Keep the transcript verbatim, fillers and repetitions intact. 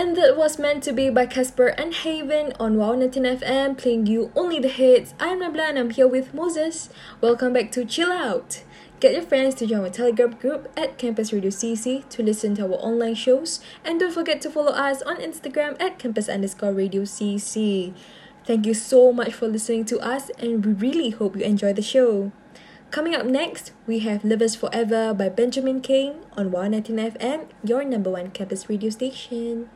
And that was Meant to Be by Casper and Haven on WOW ninety-nine F M, playing you only the hits. I'm Nabla and I'm here with Moses. Welcome back to Chill Out. Get your friends to join our Telegram group at Campus Radio C C to listen to our online shows. And don't forget to follow us on Instagram at Campus underscore Radio C C. Thank you so much for listening to us, and we really hope you enjoy the show. Coming up next, we have Lovers Forever by Benjamin King on WOW ninety-nine F M, your number one campus radio station.